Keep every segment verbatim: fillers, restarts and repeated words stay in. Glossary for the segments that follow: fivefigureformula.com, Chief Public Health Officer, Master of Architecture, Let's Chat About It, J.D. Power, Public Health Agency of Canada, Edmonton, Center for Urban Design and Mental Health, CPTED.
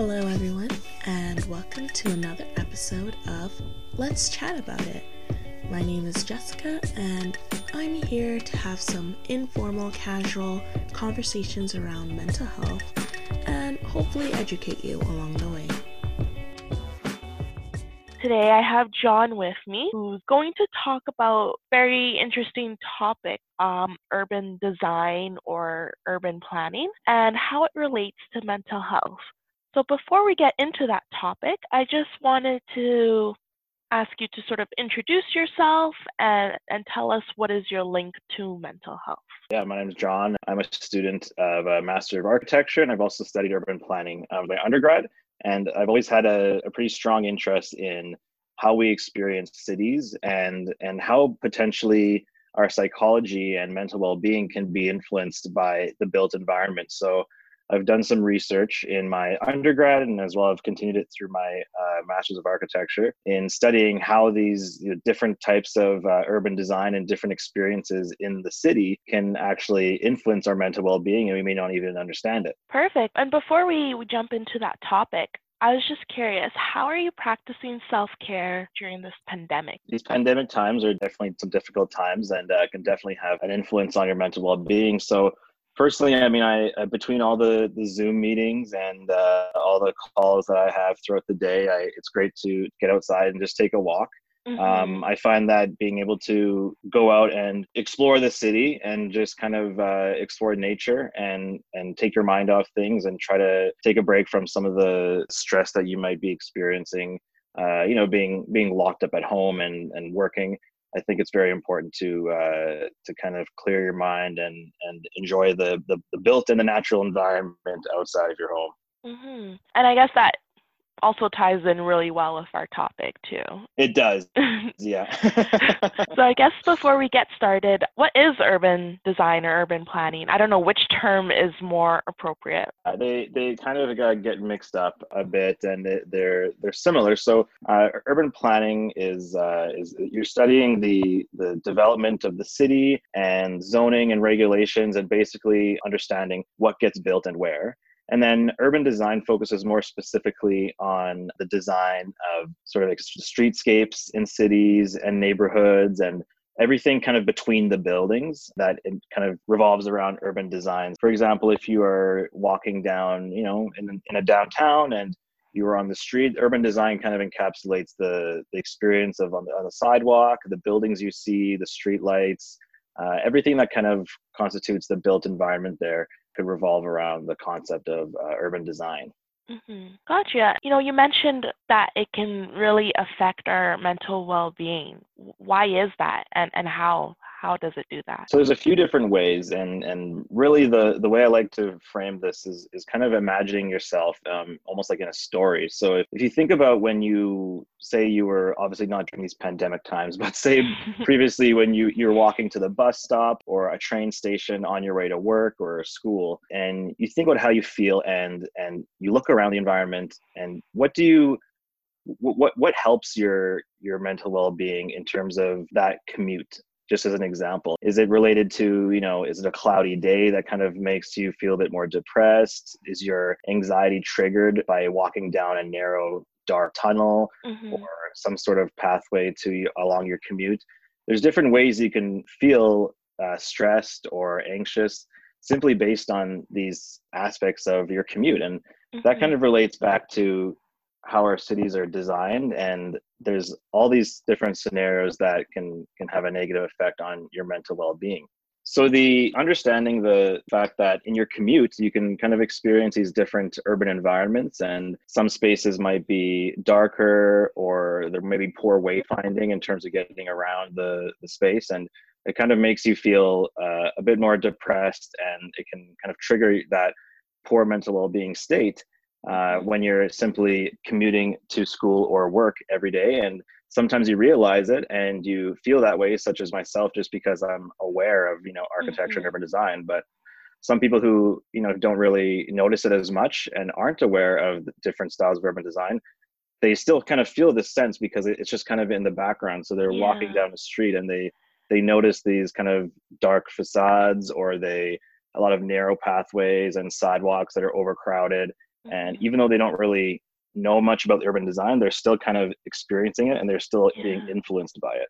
Hello everyone, and welcome to another episode of Let's Chat About It. My name is Jessica, and I'm here to have some informal, casual conversations around mental health and hopefully educate you along the way. Today I have John with me, who's going to talk about a very interesting topic, um, urban design or urban planning, and how it relates to mental health. So before we get into that topic, I just wanted to ask you to sort of introduce yourself and, and tell us what is your link to mental health. Yeah, my name is John. I'm a student of a Master of Architecture, and I've also studied urban planning of my undergrad. And I've always had a, a pretty strong interest in how we experience cities and, and how potentially our psychology and mental well-being can be influenced by the built environment. So I've done some research in my undergrad, and as well I've continued it through my uh, Master's of Architecture in studying how these you know, different types of uh, urban design and different experiences in the city can actually influence our mental well-being, and we may not even understand it. Perfect. And before we, we jump into that topic, I was just curious, how are you practicing self-care during this pandemic? These pandemic times are definitely some difficult times, and uh, can definitely have an influence on your mental well-being. So personally, I mean, I between all the, the Zoom meetings and uh, all the calls that I have throughout the day, I, it's great to get outside and just take a walk. Mm-hmm. Um, I find that being able to go out and explore the city and just kind of uh, explore nature and, and take your mind off things and try to take a break from some of the stress that you might be experiencing, uh, you know, being being locked up at home and, and working. I think it's very important to uh, to kind of clear your mind and, and enjoy the, the, the built-in, the natural environment outside of your home. Mm-hmm. And I guess that also ties in really well with our topic too. It does, yeah. So I guess before we get started, what is urban design or urban planning? I don't know which term is more appropriate. Uh, they they kind of uh, get mixed up a bit, and they're they're similar. So uh, urban planning is uh, is you're studying the the development of the city and zoning and regulations, and basically understanding what gets built and where. And then urban design focuses more specifically on the design of sort of like streetscapes in cities and neighborhoods and everything kind of between the buildings that it kind of revolves around urban designs. For example, if you are walking down, you know, in, in a downtown and you are on the street, urban design kind of encapsulates the, the experience of on the, on the sidewalk, the buildings you see, the streetlights, uh, everything that kind of constitutes the built environment there could revolve around the concept of uh, urban design. Mm-hmm. Gotcha. You know, you mentioned that it can really affect our mental well-being. Why is that, and, and how how does it do that? So there's a few different ways, and and really the, the way I like to frame this is, is kind of imagining yourself um, almost like in a story. So if, if you think about when you, say you were obviously not during these pandemic times, but say previously when you, you're walking to the bus stop or a train station on your way to work or school, and you think about how you feel and and you look around the environment, and what do you what what helps your your mental well-being in terms of that commute? Just as an example, is it related to, you know, is it a cloudy day that kind of makes you feel a bit more depressed? Is your anxiety triggered by walking down a narrow, dark tunnel? Mm-hmm. Or some sort of pathway to along your commute? There's different ways you can feel uh, stressed or anxious simply based on these aspects of your commute. And mm-hmm. that kind of relates back to how our cities are designed, and there's all these different scenarios that can, can have a negative effect on your mental well-being. So the understanding the fact that in your commute, you can kind of experience these different urban environments, and some spaces might be darker or there may be poor wayfinding in terms of getting around the, the space. And it kind of makes you feel uh, a bit more depressed, and it can kind of trigger that poor mental well-being state uh, when you're simply commuting to school or work every day. And sometimes you realize it and you feel that way, such as myself, just because I'm aware of, you know, architecture mm-hmm. and urban design. But some people who, you know, don't really notice it as much and aren't aware of the different styles of urban design, they still kind of feel this sense because it's just kind of in the background. So they're yeah. walking down the street and they, they notice these kind of dark facades, or they, a lot of narrow pathways and sidewalks that are overcrowded. And even though they don't really know much about urban design, they're still kind of experiencing it and they're still yeah. being influenced by it.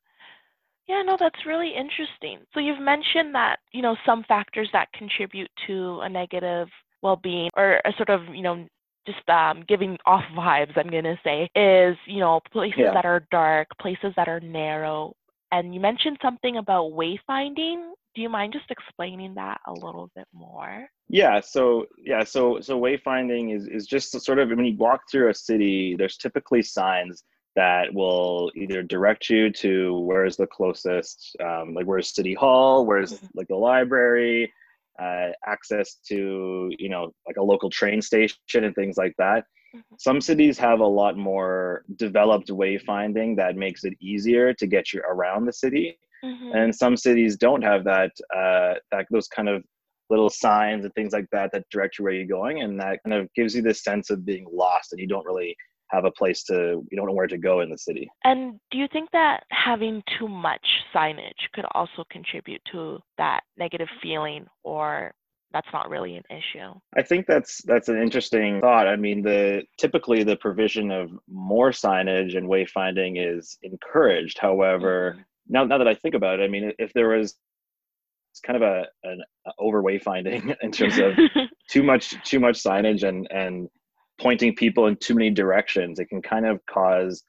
Yeah, no, that's really interesting. So you've mentioned that, you know, some factors that contribute to a negative well-being or a sort of, you know, just um, giving off vibes, I'm going to say, is, you know, places yeah. that are dark, places that are narrow. And you mentioned something about wayfinding. Do you mind just explaining that a little bit more? Yeah. So, yeah. So, so wayfinding is, is just sort of, when you walk through a city, there's typically signs that will either direct you to where's the closest, um, like where's City Hall, where's mm-hmm. like the library, Uh, access to, you know, like a local train station and things like that. Mm-hmm. Some cities have a lot more developed wayfinding that makes it easier to get you around the city. Mm-hmm. And some cities don't have that, uh, that, those kind of little signs and things like that that direct you where you're going. And that kind of gives you this sense of being lost and you don't really have a place to, you don't know where to go in the city. And do you think that having too much signage could also contribute to that negative feeling, or that's not really an issue? I think that's that's an interesting thought. I mean, the typically the provision of more signage and wayfinding is encouraged. However, mm-hmm. now now that I think about it, I mean, if there was it's kind of a an over wayfinding in terms of too much too much signage and and pointing people in too many directions, it can kind of cause,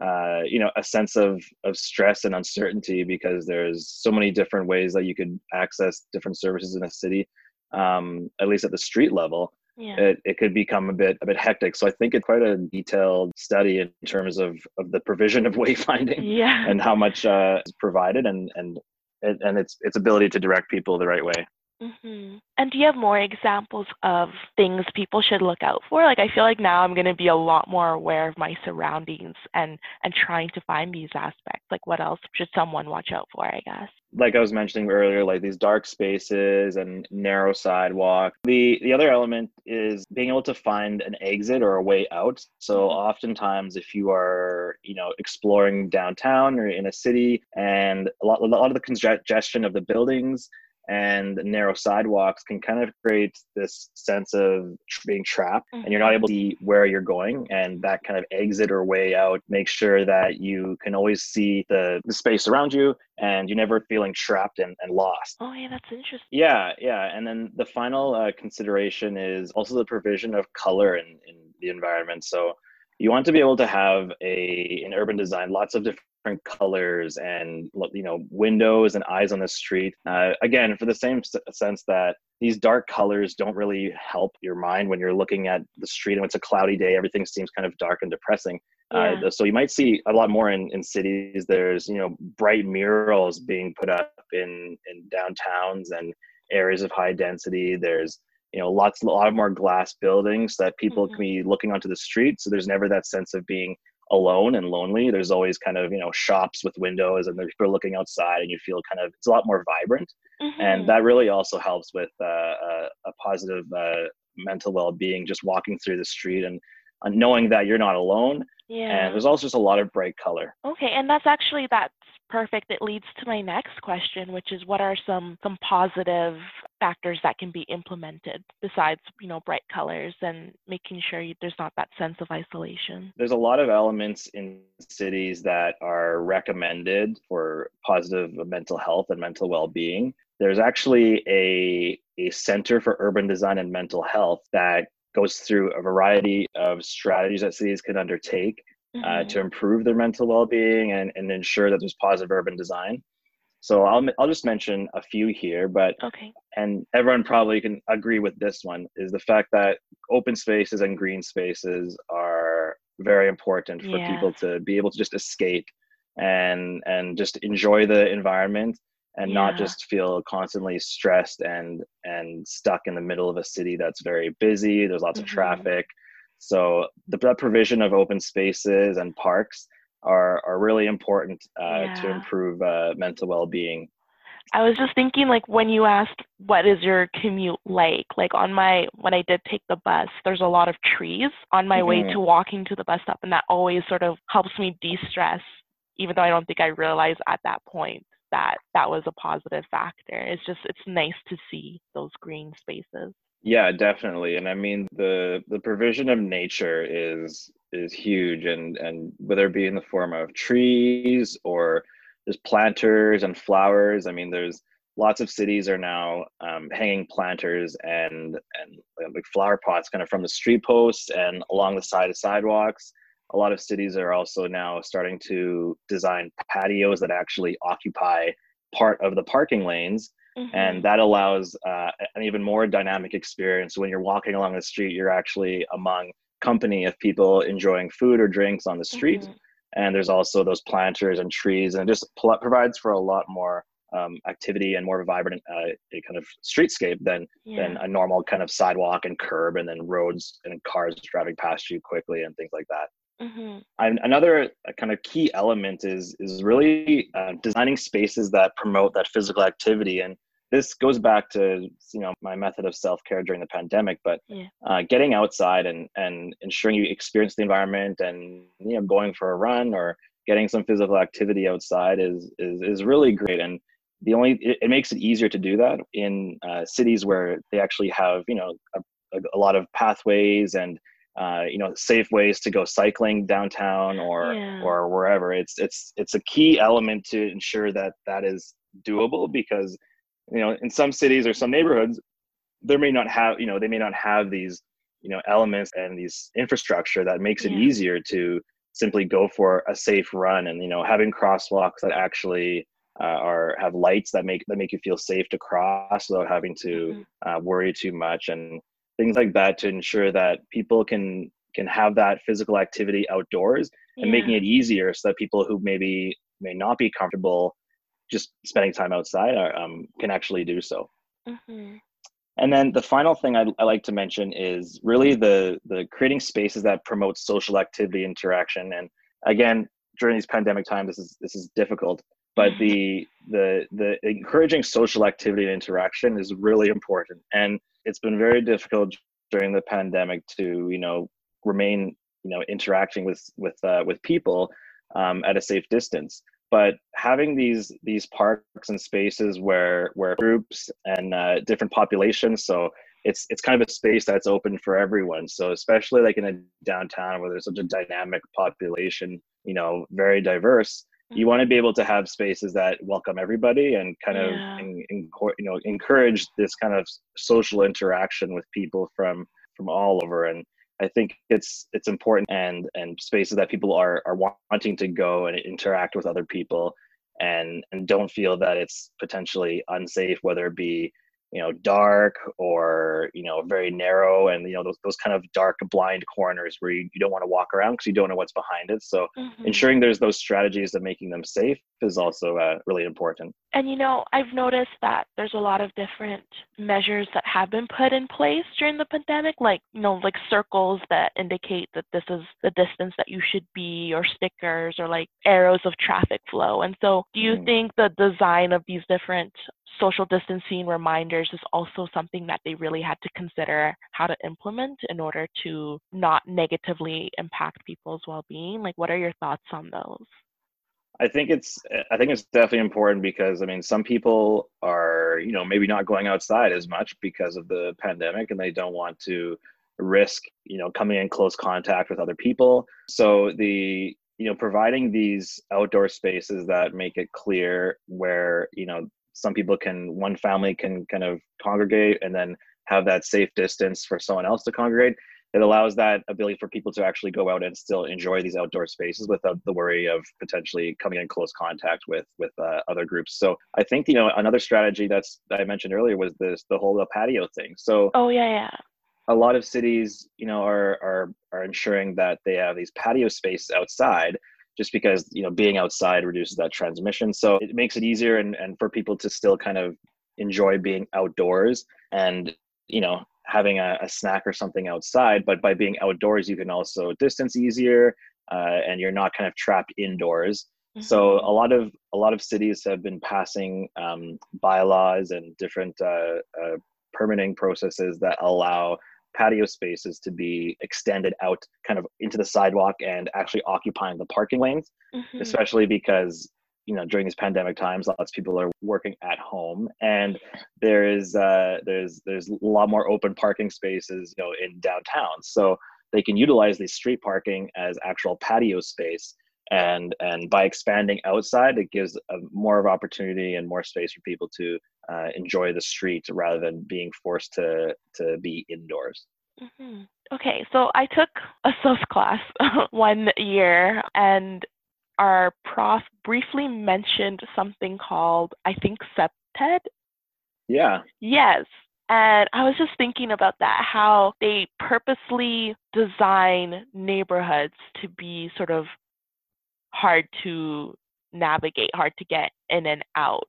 uh, you know, a sense of, of stress and uncertainty because there's so many different ways that you could access different services in a city, um, at least at the street level. Yeah. It, it could become a bit a bit hectic. So I think it's quite a detailed study in terms of, of the provision of wayfinding yeah. and how much uh, is provided and, and, and its, its ability to direct people the right way. Mm-hmm. And do you have more examples of things people should look out for? Like, I feel like now I'm going to be a lot more aware of my surroundings and, and trying to find these aspects. Like, what else should someone watch out for, I guess? Like I was mentioning earlier, like these dark spaces and narrow sidewalk. The the other element is being able to find an exit or a way out. So oftentimes if you are, you know, exploring downtown or in a city and a lot, a lot of the congestion of the buildings and narrow sidewalks can kind of create this sense of being trapped mm-hmm. and you're not able to see where you're going, and that kind of exit or way out make sure that you can always see the, the space around you and you're never feeling trapped and, and lost. Oh yeah, that's interesting. Yeah, yeah. And then the final uh, consideration is also the provision of color in, in the environment. So you want to be able to have a in urban design lots of different colors and, you know, windows and eyes on the street. Uh, again, for the same s- sense that these dark colors don't really help your mind when you're looking at the street. And when it's a cloudy day, everything seems kind of dark and depressing. Yeah. Uh, so you might see a lot more in, in cities. There's, you know, bright murals being put up in, in downtowns and areas of high density. There's, you know, lots, a lot more glass buildings that people mm-hmm. can be looking onto the street. So there's never that sense of being alone and lonely. There's always kind of, you know, shops with windows and people are looking outside and you feel kind of, it's a lot more vibrant. Mm-hmm. And that really also helps with uh, a, a positive uh, mental well-being, just walking through the street and uh, knowing that you're not alone. Yeah. And there's also just a lot of bright color. Okay. And that's actually, that's perfect. It leads to my next question, which is what are some, some positive factors that can be implemented besides, you know, bright colors and making sure you, there's not that sense of isolation? There's a lot of elements in cities that are recommended for positive mental health and mental well-being. There's actually a, a Center for Urban Design and Mental Health that goes through a variety of strategies that cities can undertake mm-hmm. uh, to improve their mental well-being and, and ensure that there's positive urban design. So I'll I'll just mention a few here, but okay. and everyone probably can agree with this one, is the fact that open spaces and green spaces are very important for yeah. people to be able to just escape and and just enjoy the environment and yeah. not just feel constantly stressed and and stuck in the middle of a city that's very busy. There's lots mm-hmm. of traffic. So the, the provision of open spaces and parks are are really important uh, yeah. to improve uh, mental well-being. I was just thinking, like, when you asked, what is your commute like? Like, on my, when I did take the bus, there's a lot of trees on my mm-hmm. way to walking to the bus stop, and that always sort of helps me de-stress, even though I don't think I realize at that point that that was a positive factor. It's just, it's nice to see those green spaces. Yeah, definitely. And I mean, the the provision of nature is is huge, and and whether it be in the form of trees or there's planters and flowers. I mean, there's lots of cities are now um, hanging planters and and uh, like flower pots kind of from the street posts and along the side of sidewalks. A lot of cities are also now starting to design patios that actually occupy part of the parking lanes. Mm-hmm. And that allows uh, an even more dynamic experience. When you're walking along the street, you're actually among company of people enjoying food or drinks on the street. Mm-hmm. And there's also those planters and trees, and it just pl- provides for a lot more um, activity and more vibrant uh, a kind of streetscape than, yeah. than a normal kind of sidewalk and curb and then roads and cars driving past you quickly and things like that. Mm-hmm. And another kind of key element is is really uh, designing spaces that promote that physical activity. And this goes back to, you know, my method of self-care during the pandemic, but yeah. uh, getting outside and, and ensuring you experience the environment and, you know, going for a run or getting some physical activity outside is is, is really great. And the only it, it makes it easier to do that in uh, cities where they actually have, you know, a, a lot of pathways and Uh, you know, safe ways to go cycling downtown or yeah. or wherever. It's it's it's a key element to ensure that that is doable, because, you know, in some cities or some neighborhoods, there may not have, you know, they may not have these, you know, elements and these infrastructure that makes it yeah. easier to simply go for a safe run. And, you know, having crosswalks that actually uh, are have lights that make that make you feel safe to cross without having to mm-hmm. uh, worry too much, and things like that, to ensure that people can can have that physical activity outdoors and yeah. making it easier so that people who maybe may not be comfortable just spending time outside are, um, can actually do so. Mm-hmm. And then the final thing I, I like to mention is really the the creating spaces that promote social activity interaction. And again, during these pandemic times, this is this is difficult, but mm-hmm. the the the encouraging social activity and interaction is really important. And it's been very difficult during the pandemic to, you know, remain, you know, interacting with with uh, with people um, at a safe distance. But having these these parks and spaces where where groups and uh, different populations, so it's it's kind of a space that's open for everyone. So especially like in a downtown where there's such a dynamic population, you know, very diverse. You want to be able to have spaces that welcome everybody and kind of yeah. in, in, you know, encourage this kind of social interaction with people from from all over. And I think it's it's important, and and spaces that people are are wanting to go and interact with other people and and don't feel that it's potentially unsafe, whether it be, you know, dark or, you know, very narrow, and, you know, those those kind of dark blind corners where you, you don't want to walk around because you don't know what's behind it. So mm-hmm. ensuring there's those strategies of making them safe is also uh, really important. And, you know, I've noticed that there's a lot of different measures that have been put in place during the pandemic, like, you know, like circles that indicate that this is the distance that you should be, or stickers, or like arrows of traffic flow. And so do you mm-hmm. think the design of these different social distancing reminders is also something that they really had to consider how to implement in order to not negatively impact people's well-being? Like, what are your thoughts on those? I think it's I think it's definitely important, because, I mean, some people are, you know, maybe not going outside as much because of the pandemic, and they don't want to risk, you know, coming in close contact with other people. So the you know providing these outdoor spaces that make it clear where, you know, some people can, one family can kind of congregate and then have that safe distance for someone else to congregate. It allows that ability for people to actually go out and still enjoy these outdoor spaces without the worry of potentially coming in close contact with with uh, other groups. So I think, you know, another strategy that's that I mentioned earlier was this the whole the patio thing. So oh yeah yeah. A lot of cities, you know, are are are ensuring that they have these patio spaces outside, just because, you know, being outside reduces that transmission. So it makes it easier and, and for people to still kind of enjoy being outdoors and, you know, having a, a snack or something outside. But by being outdoors, you can also distance easier uh, and you're not kind of trapped indoors. Mm-hmm. So a lot of a lot of cities have been passing um, bylaws and different uh, uh, permitting processes that allow patio spaces to be extended out kind of into the sidewalk and actually occupying the parking lanes, mm-hmm. especially because you know, during these pandemic times, lots of people are working at home, and there is uh, there's there's a lot more open parking spaces, you know, in downtown. So they can utilize these street parking as actual patio space, and and by expanding outside, it gives a, more of opportunity and more space for people to uh, enjoy the street rather than being forced to to be indoors. Mm-hmm. Okay, so I took a S O S class one year, and our prof briefly mentioned something called, I think, C P T E D. Yeah. Yes. And I was just thinking about that, how they purposely design neighborhoods to be sort of hard to navigate, hard to get in and out.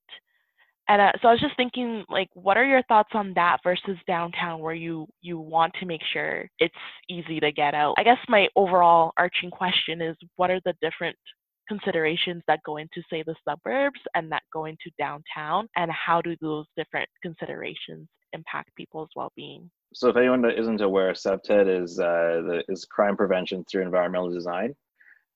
And uh, so I was just thinking, like, what are your thoughts on that versus downtown, where you, you want to make sure it's easy to get out? I guess my overall arching question is, what are the different considerations that go into, say, the suburbs and that go into downtown, and how do those different considerations impact people's well-being? So if anyone isn't aware, C P T E D is uh, the, is crime prevention through environmental design,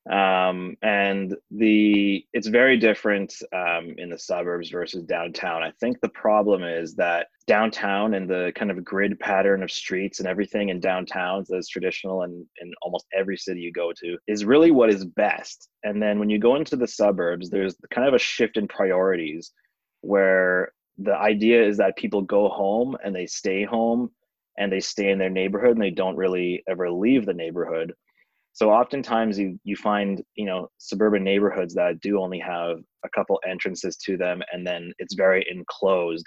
um, and the it's very different um, in the suburbs versus downtown. I think the problem is that downtown and the kind of grid pattern of streets and everything in downtowns that's traditional and in, in almost every city you go to is really what is best. And then when you go into the suburbs, there's kind of a shift in priorities, where the idea is that people go home and they stay home and they stay in their neighborhood and they don't really ever leave the neighborhood. So oftentimes you, you find, you know, suburban neighborhoods that do only have a couple entrances to them, and then it's very enclosed,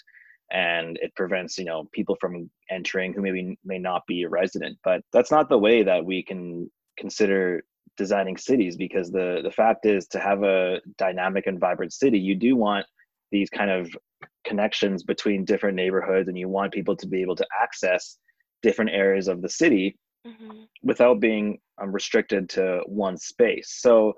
and it prevents, you know, people from entering who maybe may not be a resident. But that's not the way that we can consider designing cities, because the, the fact is, to have a dynamic and vibrant city, you do want these kind of connections between different neighborhoods, and you want people to be able to access different areas of the city mm-hmm. without being um, restricted to one space. So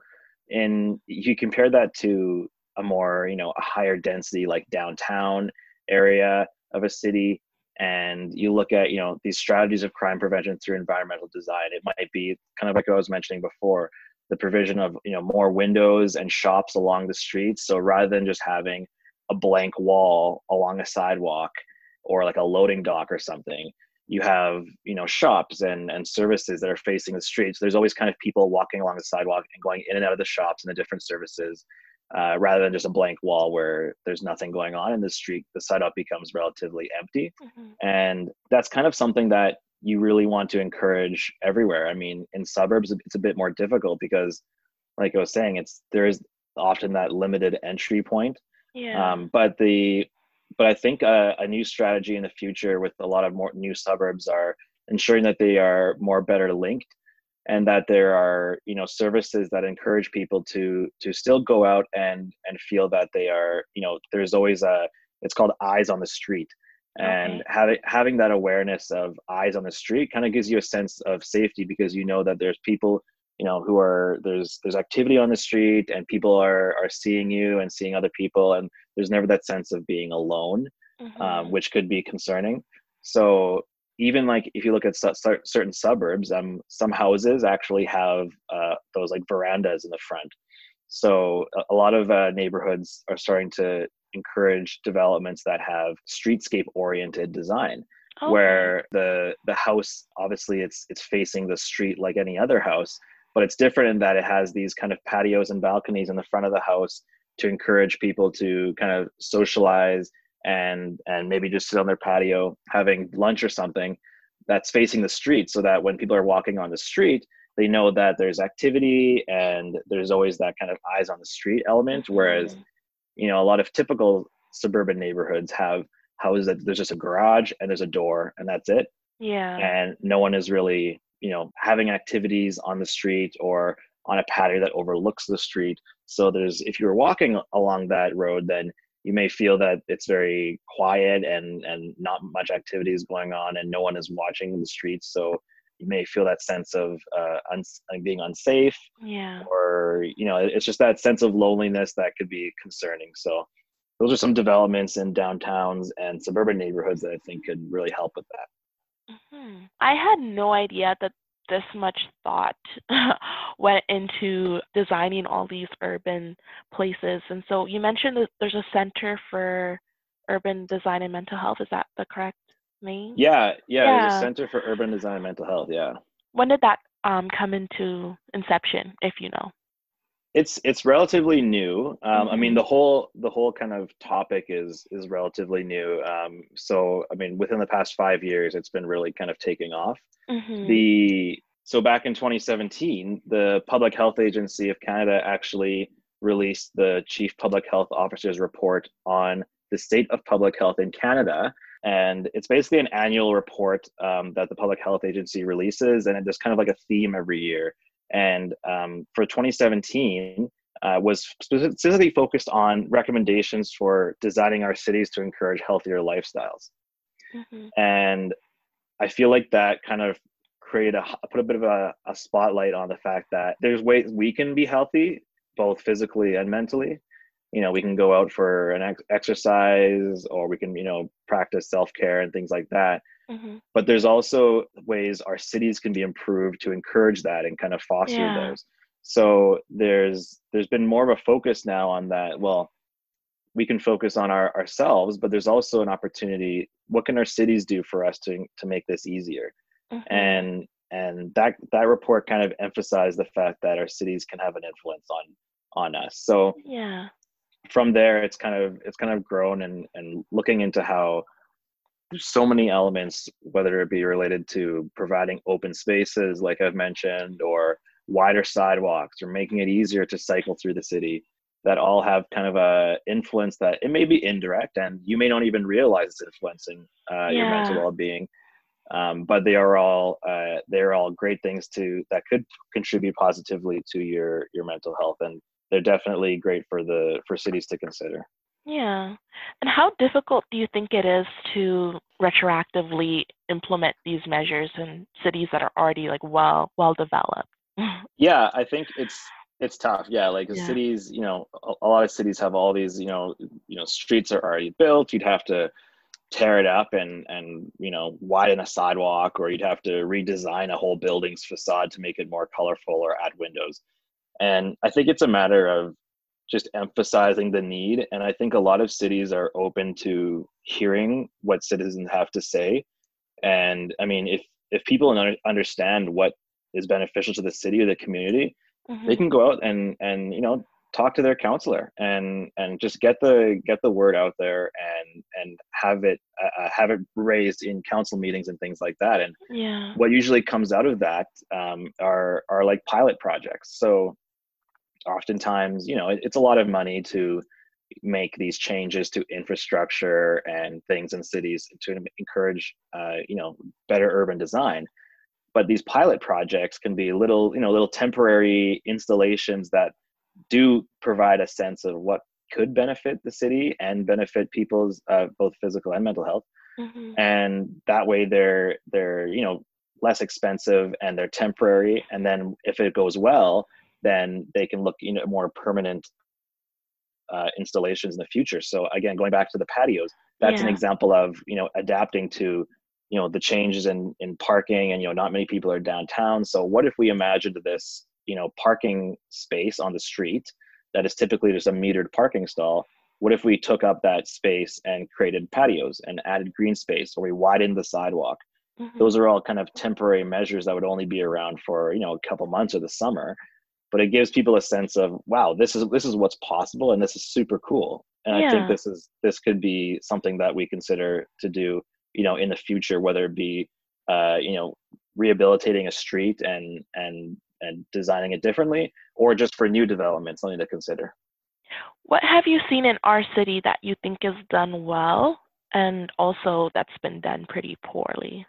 in you compare that to a more, you know, a higher density like downtown area of a city, and you look at, you know, these strategies of crime prevention through environmental design, it might be kind of like I was mentioning before, the provision of, you know, more windows and shops along the streets. So rather than just having a blank wall along a sidewalk or like a loading dock or something, you have, you know, shops and, and services that are facing the street. So there's always kind of people walking along the sidewalk and going in and out of the shops and the different services, uh, rather than just a blank wall where there's nothing going on in the street. The sidewalk becomes relatively empty. Mm-hmm. And that's kind of something that you really want to encourage everywhere. I mean, in suburbs, it's a bit more difficult because, like I was saying, it's there is often that limited entry point. Yeah. Um, but the, but I think a, a new strategy in the future with a lot of more new suburbs are ensuring that they are more better linked, and that there are, you know, services that encourage people to to still go out and and feel that they are, you know, there's always a, it's called eyes on the street, and okay. having having that awareness of eyes on the street kind of gives you a sense of safety, because you know that there's people, you know, who are, there's there's activity on the street, and people are are seeing you and seeing other people, and there's never that sense of being alone, mm-hmm. um, which could be concerning. So even like if you look at su- certain suburbs, um, some houses actually have uh, those like verandas in the front. So a, a lot of uh, neighborhoods are starting to encourage developments that have streetscape-oriented design. Oh. Where the the house, obviously it's it's facing the street like any other house, but it's different in that it has these kind of patios and balconies in the front of the house to encourage people to kind of socialize and and maybe just sit on their patio having lunch or something that's facing the street, so that when people are walking on the street, they know that there's activity and there's always that kind of eyes on the street element. Whereas, you know, a lot of typical suburban neighborhoods have houses that there's just a garage and there's a door and that's it. Yeah. And no one is really, you know, having activities on the street or on a patio that overlooks the street. So there's, if you're walking along that road, then you may feel that it's very quiet and, and not much activity is going on and no one is watching the streets. So you may feel that sense of uh, uns- being unsafe. Yeah. Or, you know, it's just that sense of loneliness that could be concerning. So those are some developments in downtowns and suburban neighborhoods that I think could really help with that. Mm-hmm. I had no idea that this much thought went into designing all these urban places. And so you mentioned that there's a Center for Urban Design and Mental Health. Is that the correct name? Yeah, yeah, yeah. There's a Center for Urban Design and Mental Health, yeah. When did that um, come into inception, if you know? It's it's relatively new. Um, mm-hmm. I mean, the whole the whole kind of topic is is relatively new. Um, so I mean, within the past five years, it's been really kind of taking off. Mm-hmm. The so back in twenty seventeen, the Public Health Agency of Canada actually released the Chief Public Health Officer's report on the state of public health in Canada, and it's basically an annual report um, that the Public Health Agency releases, and there's kind of like a theme every year. And um, for twenty seventeen, uh, was specifically focused on recommendations for designing our cities to encourage healthier lifestyles. Mm-hmm. And I feel like that kind of created a, put a bit of a, a spotlight on the fact that there's ways we can be healthy, both physically and mentally. You know, we can go out for an ex- exercise, or we can, you know, practice self-care and things like that. Mm-hmm. But there's also ways our cities can be improved to encourage that and kind of foster yeah. those. So there's there's been more of a focus now on that. Well, we can focus on our ourselves, but there's also an opportunity. What can our cities do for us to to make this easier? Mm-hmm. And and that that report kind of emphasized the fact that our cities can have an influence on on us. So yeah. From there, it's kind of it's kind of grown and, and looking into how there's so many elements, whether it be related to providing open spaces, like I've mentioned, or wider sidewalks, or making it easier to cycle through the city, that all have kind of a influence that it may be indirect, and you may not even realize it's influencing uh, yeah. your mental well-being. Um, but they are all uh, they're all great things to that could contribute positively to your your mental health, and they're definitely great for the for cities to consider. Yeah. And how difficult do you think it is to retroactively implement these measures in cities that are already like well well developed? Yeah, I think it's it's tough. Yeah, like yeah. cities, you know, a, a lot of cities have all these, you know, you know, streets are already built. You'd have to tear it up and and you know, widen a sidewalk, or you'd have to redesign a whole building's facade to make it more colorful or add windows. And I think it's a matter of just emphasizing the need. And I think a lot of cities are open to hearing what citizens have to say. And I mean, if, if people understand what is beneficial to the city or the community, mm-hmm. they can go out and, and, you know, talk to their counselor and, and just get the, get the word out there and, and have it, uh, have it raised in council meetings and things like that. And yeah. what usually comes out of that um, are, are like pilot projects. So oftentimes, you know, it, it's a lot of money to make these changes to infrastructure and things in cities to encourage, uh, you know, better urban design. But these pilot projects can be little, you know, little temporary installations that do provide a sense of what could benefit the city and benefit people's uh, both physical and mental health. Mm-hmm. And that way they're, they're, you know, less expensive and they're temporary. And then if it goes well, then they can look, you know, more permanent uh, installations in the future. So again, going back to the patios, that's yeah. an example of, you know, adapting to, you know, the changes in, in parking and, you know, not many people are downtown. So what if we imagined this, you know, parking space on the street that is typically just a metered parking stall? What if we took up that space and created patios and added green space, or we widened the sidewalk? Mm-hmm. Those are all kind of temporary measures that would only be around for, you know, a couple months or the summer, but it gives people a sense of, wow, this is, this is what's possible. And this is super cool. And yeah. I think this is, this could be something that we consider to do, you know, in the future, whether it be, uh, you know, rehabilitating a street and, and, and designing it differently, or just for new development, something to consider. What have you seen in our city that you think is done well, and also that's been done pretty poorly?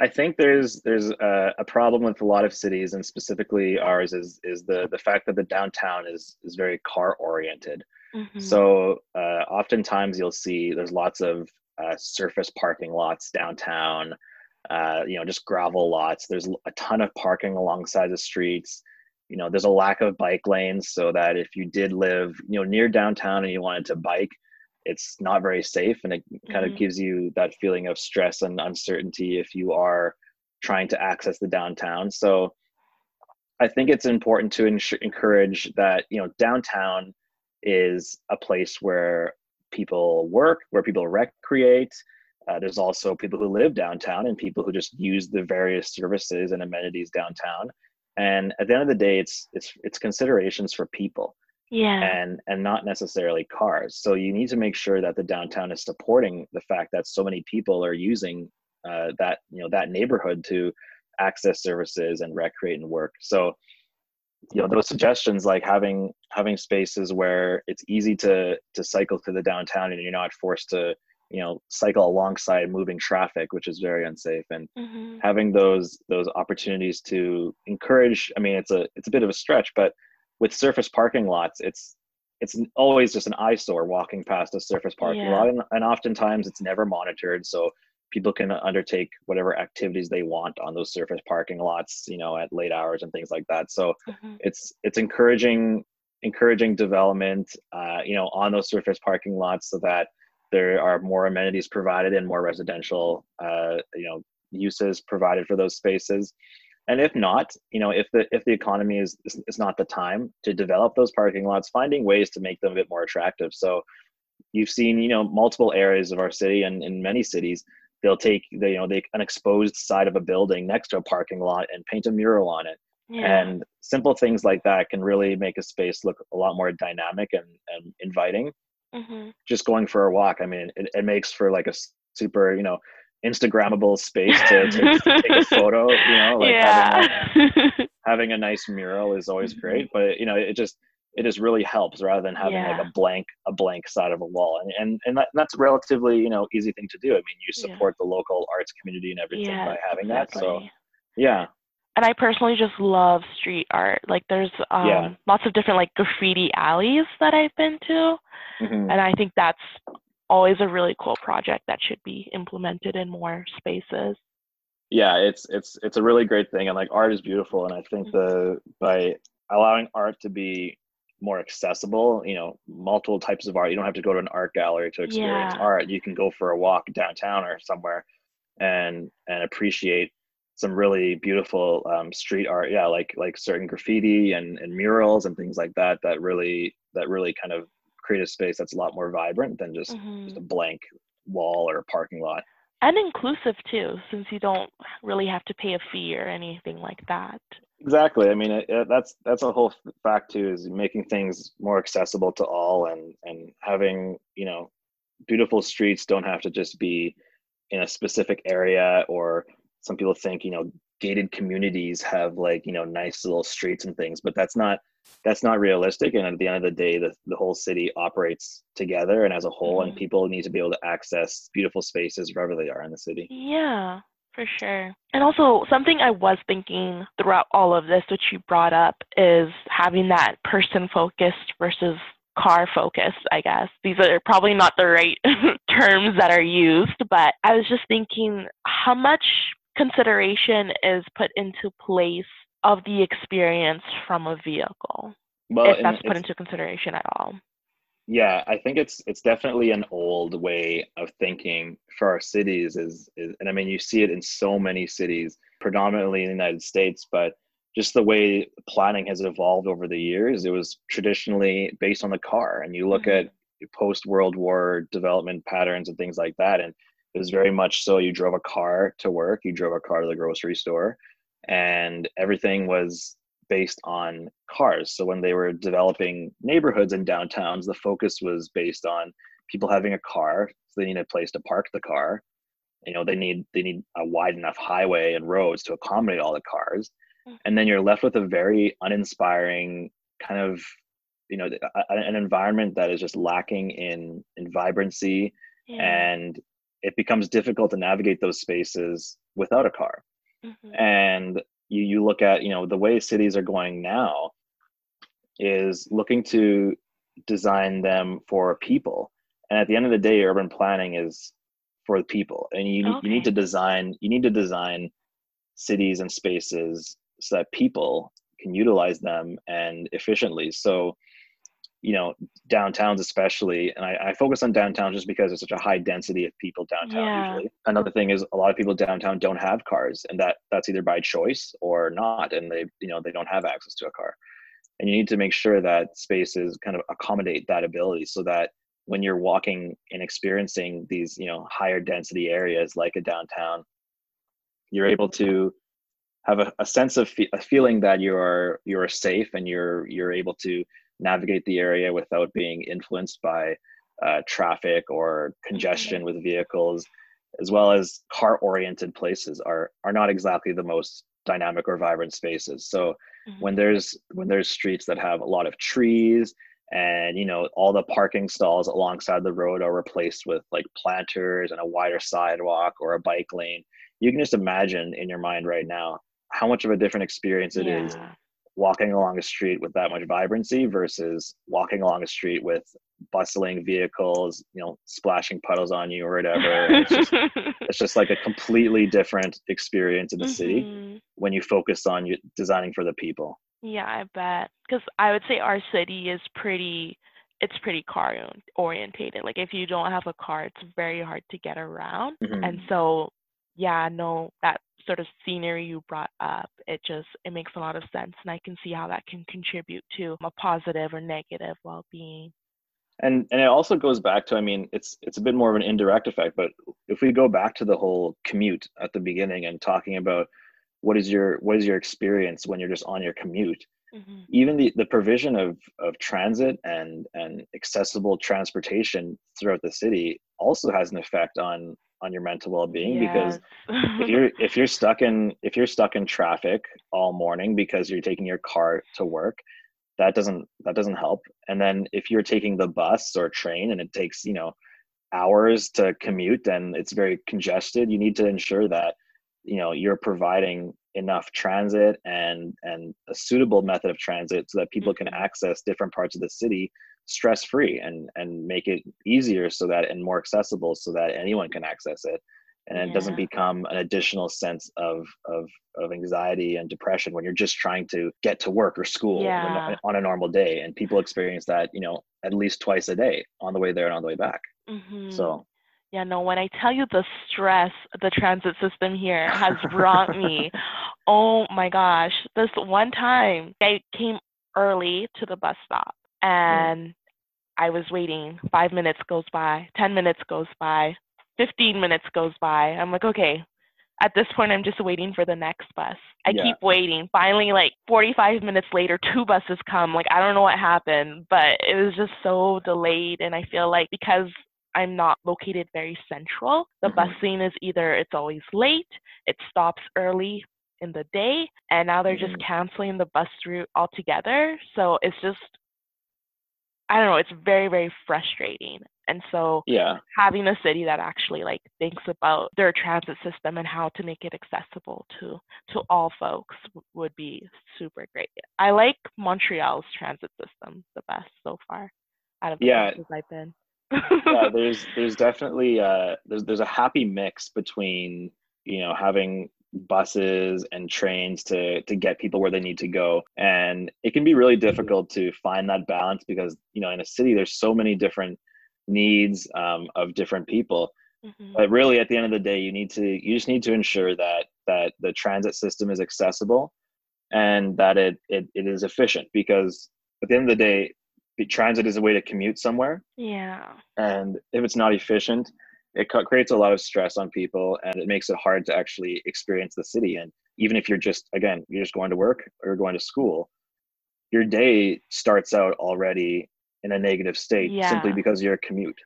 I think there's there's a, a problem with a lot of cities, and specifically ours, is is the the fact that the downtown is is very car oriented. Mm-hmm. So uh, oftentimes you'll see there's lots of uh, surface parking lots downtown. Uh, you know, just gravel lots. There's a ton of parking alongside the streets. You know, there's a lack of bike lanes, so that if you did live, you know, near downtown and you wanted to bike, it's not very safe, and it kind mm-hmm. of gives you that feeling of stress and uncertainty if you are trying to access the downtown. So I think it's important to ensure, encourage that, you know, downtown is a place where people work, where people recreate. Uh, there's also people who live downtown and people who just use the various services and amenities downtown. And at the end of the day, it's it's it's considerations for people, yeah, and and not necessarily cars. So you need to make sure that the downtown is supporting the fact that so many people are using uh, that you know that neighborhood to access services and recreate and work. So, you know, those suggestions like having having spaces where it's easy to to cycle to the downtown and you're not forced to, you know, cycle alongside moving traffic, which is very unsafe, and mm-hmm. having those those opportunities to encourage. I mean, it's a it's a bit of a stretch, but with surface parking lots, it's it's always just an eyesore walking past a surface parking yeah. lot, and, and oftentimes it's never monitored. So people can undertake whatever activities they want on those surface parking lots, you know, at late hours and things like that. So mm-hmm. it's it's encouraging encouraging development, uh, you know, on those surface parking lots so that there are more amenities provided and more residential, uh, you know, uses provided for those spaces. And if not, you know, if the if the economy is is not the time to develop those parking lots, finding ways to make them a bit more attractive. So you've seen, you know, multiple areas of our city and in many cities, they'll take the, you know, the an exposed side of a building next to a parking lot and paint a mural on it. Yeah. And simple things like that can really make a space look a lot more dynamic and, and inviting. Mm-hmm. Just going for a walk. I mean, it, it makes for like a super, you know, Instagrammable space to, to take a photo, you know, like yeah. having, a, having a nice mural is always mm-hmm. great, but it, you know, it just, it just really helps rather than having yeah. like a blank, a blank side of a wall. And, and, and that, that's relatively, you know, easy thing to do. I mean, you support yeah. the local arts community and everything yeah, by having exactly. that. So, yeah. And I personally just love street art. Like there's um, yeah. lots of different like graffiti alleys that I've been to. Mm-hmm. And I think that's always a really cool project that should be implemented in more spaces. Yeah, it's it's it's a really great thing. And like art is beautiful. And I think mm-hmm. the by allowing art to be more accessible, you know, multiple types of art, you don't have to go to an art gallery to experience yeah. art. You can go for a walk downtown or somewhere and and appreciate some really beautiful um, street art, yeah, like like certain graffiti and, and murals and things like that. That really that really kind of create a space that's a lot more vibrant than just, mm-hmm. just a blank wall or a parking lot. And inclusive too, since you don't really have to pay a fee or anything like that. Exactly. I mean, it, it, that's that's a whole fact too, is making things more accessible to all, and and having, you know, beautiful streets don't have to just be in a specific area. Or some people think, you know, gated communities have like, you know, nice little streets and things, but that's not, that's not realistic. And at the end of the day, the, the whole city operates together and as a whole, mm-hmm. and people need to be able to access beautiful spaces wherever they are in the city. Yeah, for sure. And also something I was thinking throughout all of this, which you brought up, is having that person focused versus car focused, I guess. These are probably not the right terms that are used, but I was just thinking how much consideration is put into place of the experience from a vehicle, well, if that's put into consideration at all. Yeah, I think it's it's definitely an old way of thinking for our cities, is, is and I mean, you see it in so many cities, predominantly in the United States, but just the way planning has evolved over the years, it was traditionally based on the car. And you look mm-hmm. at post-World War development patterns and things like that, and it was very much so you drove a car to work, you drove a car to the grocery store, and everything was based on cars. So when they were developing neighborhoods and downtowns, the focus was based on people having a car. So they need a place to park the car. You know, they need they need a wide enough highway and roads to accommodate all the cars. And then you're left with a very uninspiring kind of, you know, an environment that is just lacking in, in vibrancy. Yeah. And it becomes difficult to navigate those spaces without a car. Mm-hmm. And you, you look at, you know, the way cities are going now is looking to design them for people. And at the end of the day, urban planning is for the people. And you, okay. you need to design, you need to design cities and spaces so that people can utilize them and efficiently. So you know, downtowns especially, and I, I focus on downtowns just because there's such a high density of people downtown. Yeah. Usually, another thing is a lot of people downtown don't have cars, and that that's either by choice or not, and they you know they don't have access to a car, and you need to make sure that spaces kind of accommodate that ability so that when you're walking and experiencing these you know higher density areas like a downtown, you're able to have a, a sense of fe- a feeling that you are you're safe and you're you're able to navigate the area without being influenced by uh, traffic or congestion with vehicles, as well as car-oriented places are are not exactly the most dynamic or vibrant spaces. So mm-hmm. when there's when there's streets that have a lot of trees and you know all the parking stalls alongside the road are replaced with like planters and a wider sidewalk or a bike lane, you can just imagine in your mind right now how much of a different experience it yeah. is walking along a street with that much vibrancy versus walking along a street with bustling vehicles, you know, splashing puddles on you or whatever. It's just, it's just like a completely different experience in the mm-hmm. city when you focus on you designing for the people. Yeah, I bet. Because I would say our city is pretty, it's pretty car orientated. Like if you don't have a car, it's very hard to get around. Mm-hmm. And so, yeah, no, that sort of scenery you brought up, it just it makes a lot of sense, and I can see how that can contribute to a positive or negative well-being. And and it also goes back to, I mean, it's it's a bit more of an indirect effect, but if we go back to the whole commute at the beginning and talking about what is your what is your experience when you're just on your commute, mm-hmm. even the, the provision of of transit and and accessible transportation throughout the city also has an effect on on your mental well-being. Yes. Because if you're if you're stuck in if you're stuck in traffic all morning because you're taking your car to work, that doesn't that doesn't help. And then if you're taking the bus or train and it takes you know hours to commute and it's very congested, you need to ensure that you know you're providing enough transit and and a suitable method of transit so that people can access different parts of the city stress-free and and make it easier so that and more accessible so that anyone can access it, and it yeah. doesn't become an additional sense of of of anxiety and depression when you're just trying to get to work or school yeah. on a normal day, and people experience that you know at least twice a day on the way there and on the way back. Mm-hmm. So yeah, no, when I tell you the stress the transit system here has brought me, oh my gosh, this one time I came early to the bus stop and mm. I was waiting. Five minutes goes by, ten minutes goes by, fifteen minutes goes by. I'm like, okay, at this point, I'm just waiting for the next bus. I yeah. keep waiting. Finally, like forty-five minutes later, two buses come. Like, I don't know what happened, but it was just so delayed. And I feel like because I'm not located very central, the mm-hmm. busing is either it's always late, it stops early in the day, and now they're mm. just canceling the bus route altogether. So it's just, I don't know, it's very, very frustrating. And so yeah. having a city that actually like thinks about their transit system and how to make it accessible to, to all folks would be super great. I like Montreal's transit system the best so far out of the yeah. places I've been. Yeah, there's there's definitely uh there's there's a happy mix between, you know, having buses and trains to to get people where they need to go, and it can be really difficult to find that balance because you know in a city there's so many different needs um of different people, mm-hmm. but really at the end of the day you need to you just need to ensure that that the transit system is accessible and that it it, it is efficient, because at the end of the day transit is a way to commute somewhere, yeah and if it's not efficient it creates a lot of stress on people, and it makes it hard to actually experience the city. And even if you're just, again, you're just going to work or going to school, your day starts out already in a negative state yeah. simply because of your commute.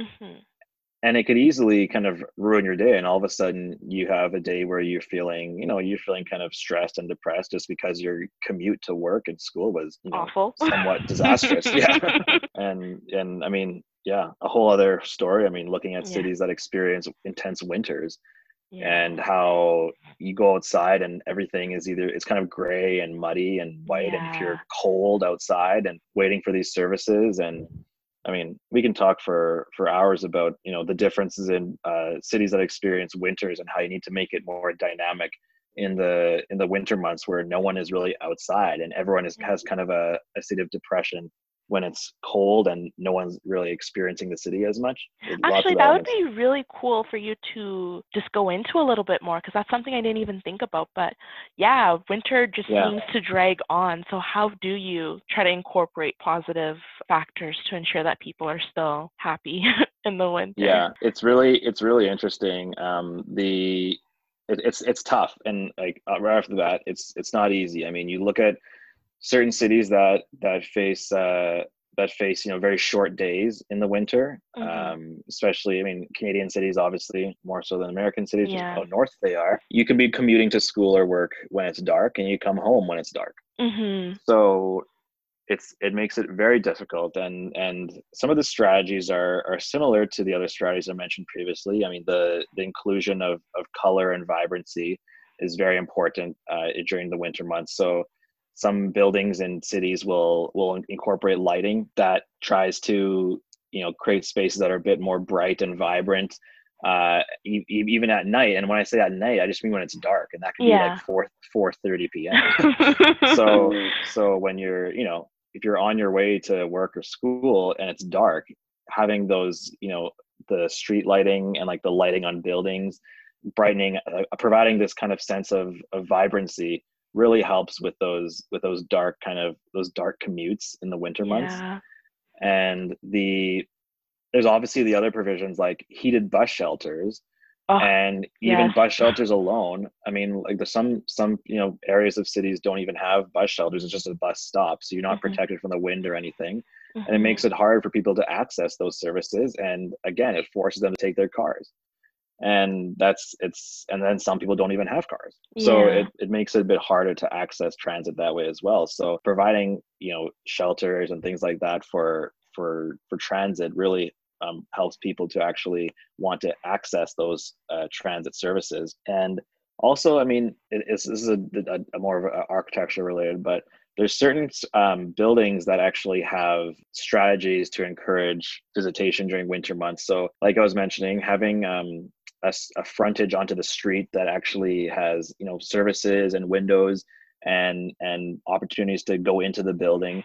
Mm-hmm. And it could easily kind of ruin your day. And all of a sudden you have a day where you're feeling, you know, you're feeling kind of stressed and depressed just because your commute to work and school was you know, awful, somewhat disastrous. yeah. And, and I mean, yeah, a whole other story. I mean, looking at yeah. cities that experience intense winters yeah. and how you go outside and everything is either, it's kind of gray and muddy and white yeah. and pure cold outside, and waiting for these services. And I mean, we can talk for, for hours about, you know, the differences in uh, cities that experience winters and how you need to make it more dynamic in the in the winter months where no one is really outside and everyone is, has kind of a, a state of depression when it's cold and no one's really experiencing the city as much. Actually, that would be really cool for you to just go into a little bit more, because that's something I didn't even think about. But yeah, winter just yeah. seems to drag on. So how do you try to incorporate positive factors to ensure that people are still happy in the winter? Yeah, it's really, it's really interesting. Um, the it, it's it's tough, and like right after that, it's it's not easy. I mean, you look at certain cities that that face uh, that face you know very short days in the winter, mm-hmm. um, especially I mean Canadian cities obviously more so than American cities, yeah. just how north they are. You can be commuting to school or work when it's dark, and you come home when it's dark. Mm-hmm. So it's it makes it very difficult, and and some of the strategies are are similar to the other strategies I mentioned previously. I mean the the inclusion of of color and vibrancy is very important uh, during the winter months. So some buildings and cities will will incorporate lighting that tries to, you know, create spaces that are a bit more bright and vibrant, uh, e- even at night. And when I say at night, I just mean when it's dark, and that can yeah. be like four four thirty p.m. so so when you're you know if you're on your way to work or school and it's dark, having those you know the street lighting and like the lighting on buildings, brightening, uh, providing this kind of sense of of vibrancy really helps with those with those dark kind of those dark commutes in the winter months. Yeah. And the there's obviously the other provisions like heated bus shelters, oh, and even yeah. bus shelters alone. I mean, like there's some some you know areas of cities don't even have bus shelters. It's just a bus stop, so you're not mm-hmm. protected from the wind or anything, mm-hmm. and it makes it hard for people to access those services. And again, it forces them to take their cars. And that's it's and then some people don't even have cars, yeah. so it, it makes it a bit harder to access transit that way as well. So providing you know shelters and things like that for for for transit really um, helps people to actually want to access those uh, transit services. And also, I mean, it, it's this is a, a, a more of a architecture related, but there's certain um, buildings that actually have strategies to encourage visitation during winter months. So, like I was mentioning, having um, A, a frontage onto the street that actually has you know services and windows and and opportunities to go into the building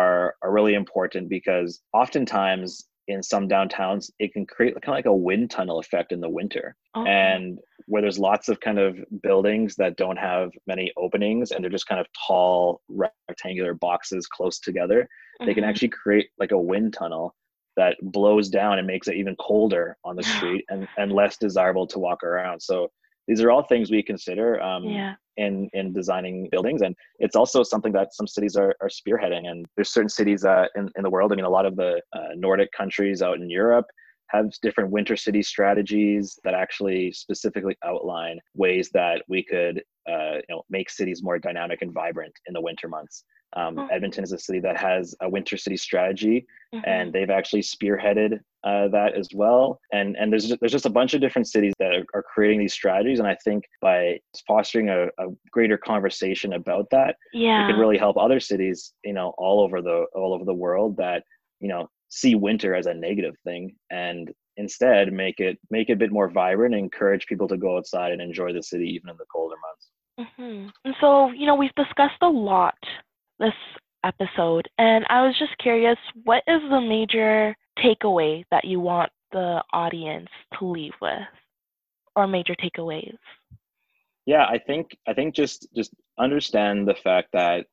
are are really important, because oftentimes in some downtowns it can create kind of like a wind tunnel effect in the winter, oh. and where there's lots of kind of buildings that don't have many openings and they're just kind of tall rectangular boxes close together, mm-hmm. they can actually create like a wind tunnel that blows down and makes it even colder on the street and, and less desirable to walk around. So these are all things we consider um, yeah. in, in designing buildings. And it's also something that some cities are, are spearheading. And there's certain cities uh, in, in the world. I mean, a lot of the uh, Nordic countries out in Europe have different winter city strategies that actually specifically outline ways that we could uh, you know, make cities more dynamic and vibrant in the winter months. Um, oh. Edmonton is a city that has a winter city strategy, mm-hmm. and they've actually spearheaded uh, that as well. And and there's just, there's just a bunch of different cities that are, are creating these strategies. And I think by fostering a, a greater conversation about that, yeah. it could really help other cities, you know, all over the all over the world that you know see winter as a negative thing, and instead make it make it a bit more vibrant and encourage people to go outside and enjoy the city even in the colder months. Mm-hmm. And so you know we've discussed a lot this episode, and I was just curious, what is the major takeaway that you want the audience to leave with, or major takeaways? Yeah, I think I think just just understand the fact that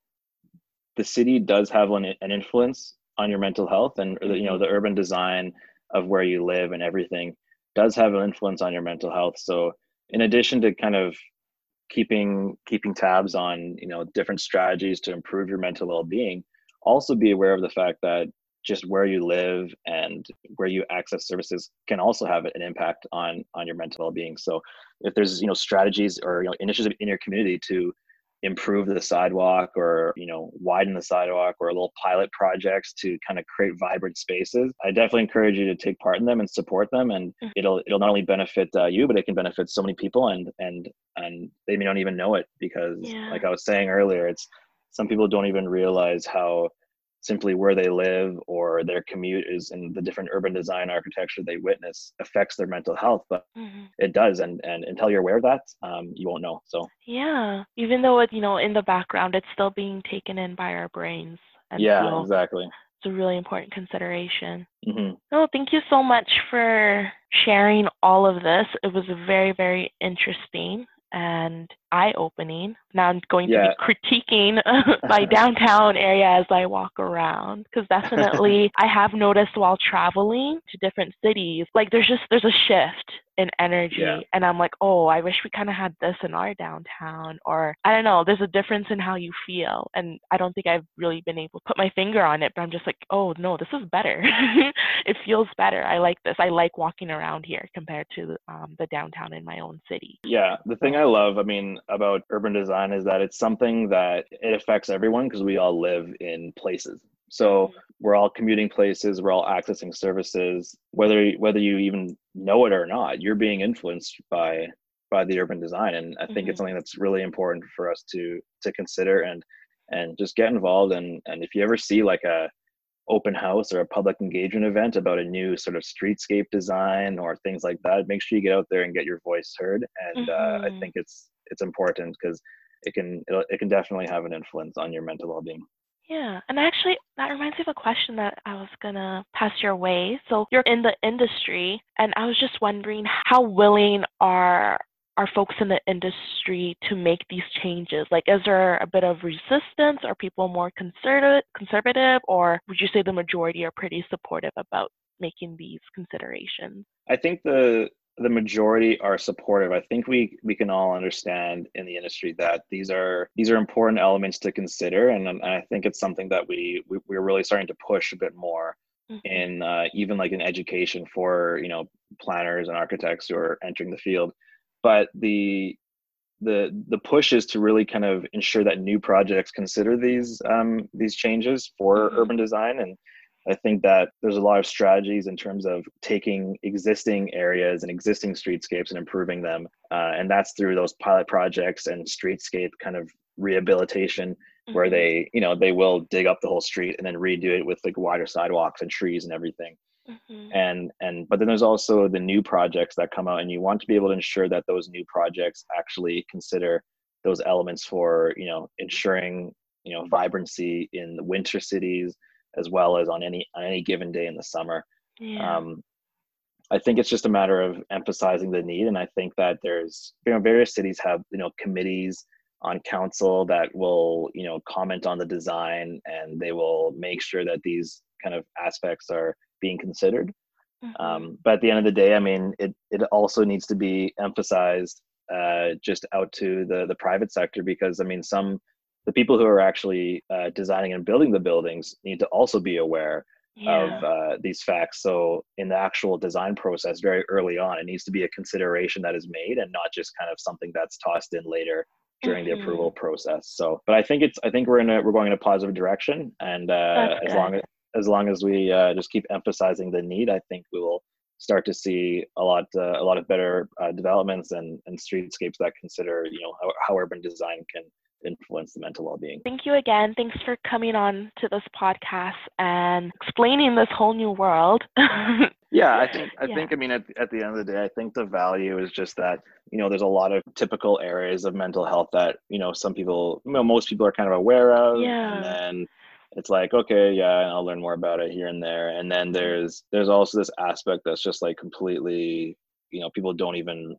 the city does have an, an influence on your mental health, and you know the urban design of where you live and everything does have an influence on your mental health. So in addition to kind of keeping keeping tabs on you know different strategies to improve your mental well-being, also be aware of the fact that just where you live and where you access services can also have an impact on on your mental well-being. So if there's you know strategies or you know initiatives in your community to improve the sidewalk or you know widen the sidewalk, or little pilot projects to kind of create vibrant spaces, I definitely encourage you to take part in them and support them. And mm-hmm. it'll it'll not only benefit uh, you, but it can benefit so many people, and and and they may not even know it, because yeah. like I was saying earlier, it's some people don't even realize how simply where they live or their commute is, and the different urban design architecture they witness affects their mental health, but mm-hmm. it does. And, and until you're aware of that, um, you won't know. So yeah, even though it's, you know, in the background, it's still being taken in by our brains. And yeah, exactly. it's a really important consideration. Mm-hmm. Oh, thank you so much for sharing all of this. It was very, very interesting and eye-opening. Now I'm going yeah. to be critiquing my downtown area as I walk around, because definitely I have noticed while traveling to different cities, like there's just there's a shift in energy, yeah. and I'm like, oh, I wish we kind of had this in our downtown, or I don't know, there's a difference in how you feel, and I don't think I've really been able to put my finger on it, but I'm just like, oh no, this is better. It feels better. I like this. I like walking around here compared to um, the downtown in my own city. Yeah, the thing I love, I mean, about urban design is that it's something that it affects everyone, because we all live in places. So we're all commuting places, we're all accessing services, whether whether you even know it or not, you're being influenced by by the urban design. And I think mm-hmm. it's something that's really important for us to to consider and and just get involved. And and if you ever see like a open house or a public engagement event about a new sort of streetscape design or things like that, make sure you get out there and get your voice heard. And mm-hmm. uh, I think it's it's important, because it can it'll, it can definitely have an influence on your mental well-being. Yeah, and actually that reminds me of a question that I was gonna pass your way. So you're in the industry, and I was just wondering, how willing are are folks in the industry to make these changes? Like, is there a bit of resistance? Are people more conservative, conservative, or would you say the majority are pretty supportive about making these considerations? I think the the majority are supportive. I think we we can all understand in the industry that these are these are important elements to consider, and, and I think it's something that we, we we're really starting to push a bit more mm-hmm. in uh, even like in education for, you know, planners and architects who are entering the field. But the the the push is to really kind of ensure that new projects consider these um, these changes for mm-hmm. urban design. And I think that there's a lot of strategies in terms of taking existing areas and existing streetscapes and improving them. Uh, and that's through those pilot projects and streetscape kind of rehabilitation, mm-hmm. where they, you know, they will dig up the whole street and then redo it with like wider sidewalks and trees and everything. Mm-hmm. And, and, but then there's also the new projects that come out, and you want to be able to ensure that those new projects actually consider those elements for, you know, ensuring, you know, vibrancy in the winter cities, as well as on any on any given day in the summer. Yeah. Um, I think it's just a matter of emphasizing the need. And I think that there's, you know, various cities have, you know, committees on council that will, you know, comment on the design, and they will make sure that these kind of aspects are being considered. Mm-hmm. Um, but at the end of the day, I mean, it, it also needs to be emphasized uh, just out to the, the private sector, because I mean, some the people who are actually uh, designing and building the buildings need to also be aware yeah. of uh, these facts. So in the actual design process, very early on, it needs to be a consideration that is made, and not just kind of something that's tossed in later during mm-hmm. the approval process. So, but I think it's, I think we're in a, we're going in a positive direction. And uh, as long as, as long as we uh, just keep emphasizing the need, I think we will start to see a lot, uh, a lot of better uh, developments and, and streetscapes that consider, you know, how, how urban design can influence the mental well-being. Thank you again. Thanks for coming on to this podcast and explaining this whole new world. yeah, I think, I yeah. think, I mean, at, at the end of the day, I think the value is just that, you know, there's a lot of typical areas of mental health that, you know, some people, you know, most people are kind of aware of. Yeah. And then it's like, okay, yeah, I'll learn more about it here and there. And then there's, there's also this aspect that's just like completely, you know, people don't even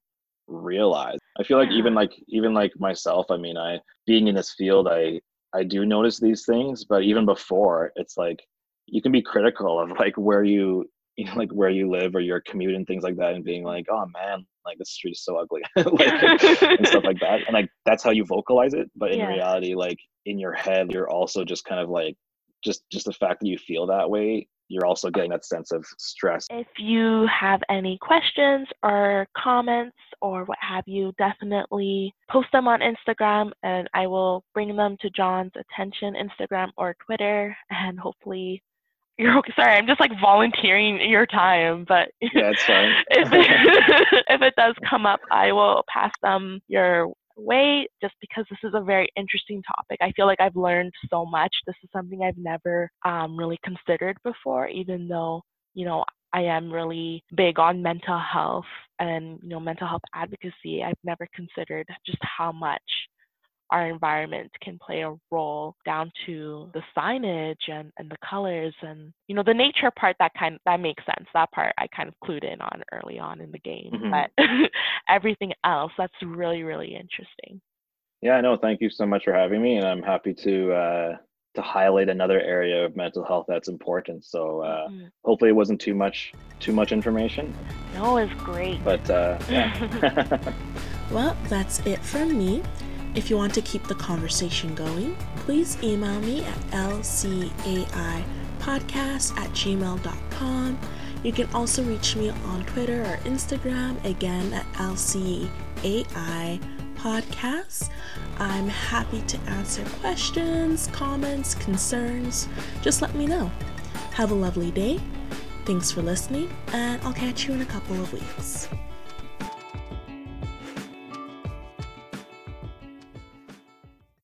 realize. I feel like even like even like myself, I mean, I being in this field, I I do notice these things, but even before, it's like you can be critical of like where you, you know, like where you live or your commute and things like that, and being like, oh man, like this street is so ugly, like, and stuff like that, and like that's how you vocalize it. But in yeah. reality, like in your head, you're also just kind of like just just the fact that you feel that way, you're also getting that sense of stress. If you have any questions or comments or what have you, definitely post them on Instagram, and I will bring them to John's attention, Instagram or Twitter, and hopefully you're okay. Sorry, I'm just like volunteering your time, but yeah, it's fine. if, it, if it does come up, I will pass them your way, just because this is a very interesting topic. I feel like I've learned so much. This is something I've never um, really considered before, even though, you know, I am really big on mental health and, you know, mental health advocacy. I've never considered just how much our environment can play a role, down to the signage and, and the colors, and you know the nature part, that kind of, that makes sense. That part I kind of clued in on early on in the game, mm-hmm. but everything else, that's really, really interesting. Yeah, no, thank you so much for having me, and I'm happy to uh, to highlight another area of mental health that's important. So uh, mm-hmm. hopefully it wasn't too much too much information. No, it's great. But uh, yeah. Well, that's it from me. If you want to keep the conversation going, please email me at l c a i podcast at gmail dot com. You can also reach me on Twitter or Instagram, again at l c a i podcast. I'm happy to answer questions, comments, concerns. Just let me know. Have a lovely day. Thanks for listening, and I'll catch you in a couple of weeks.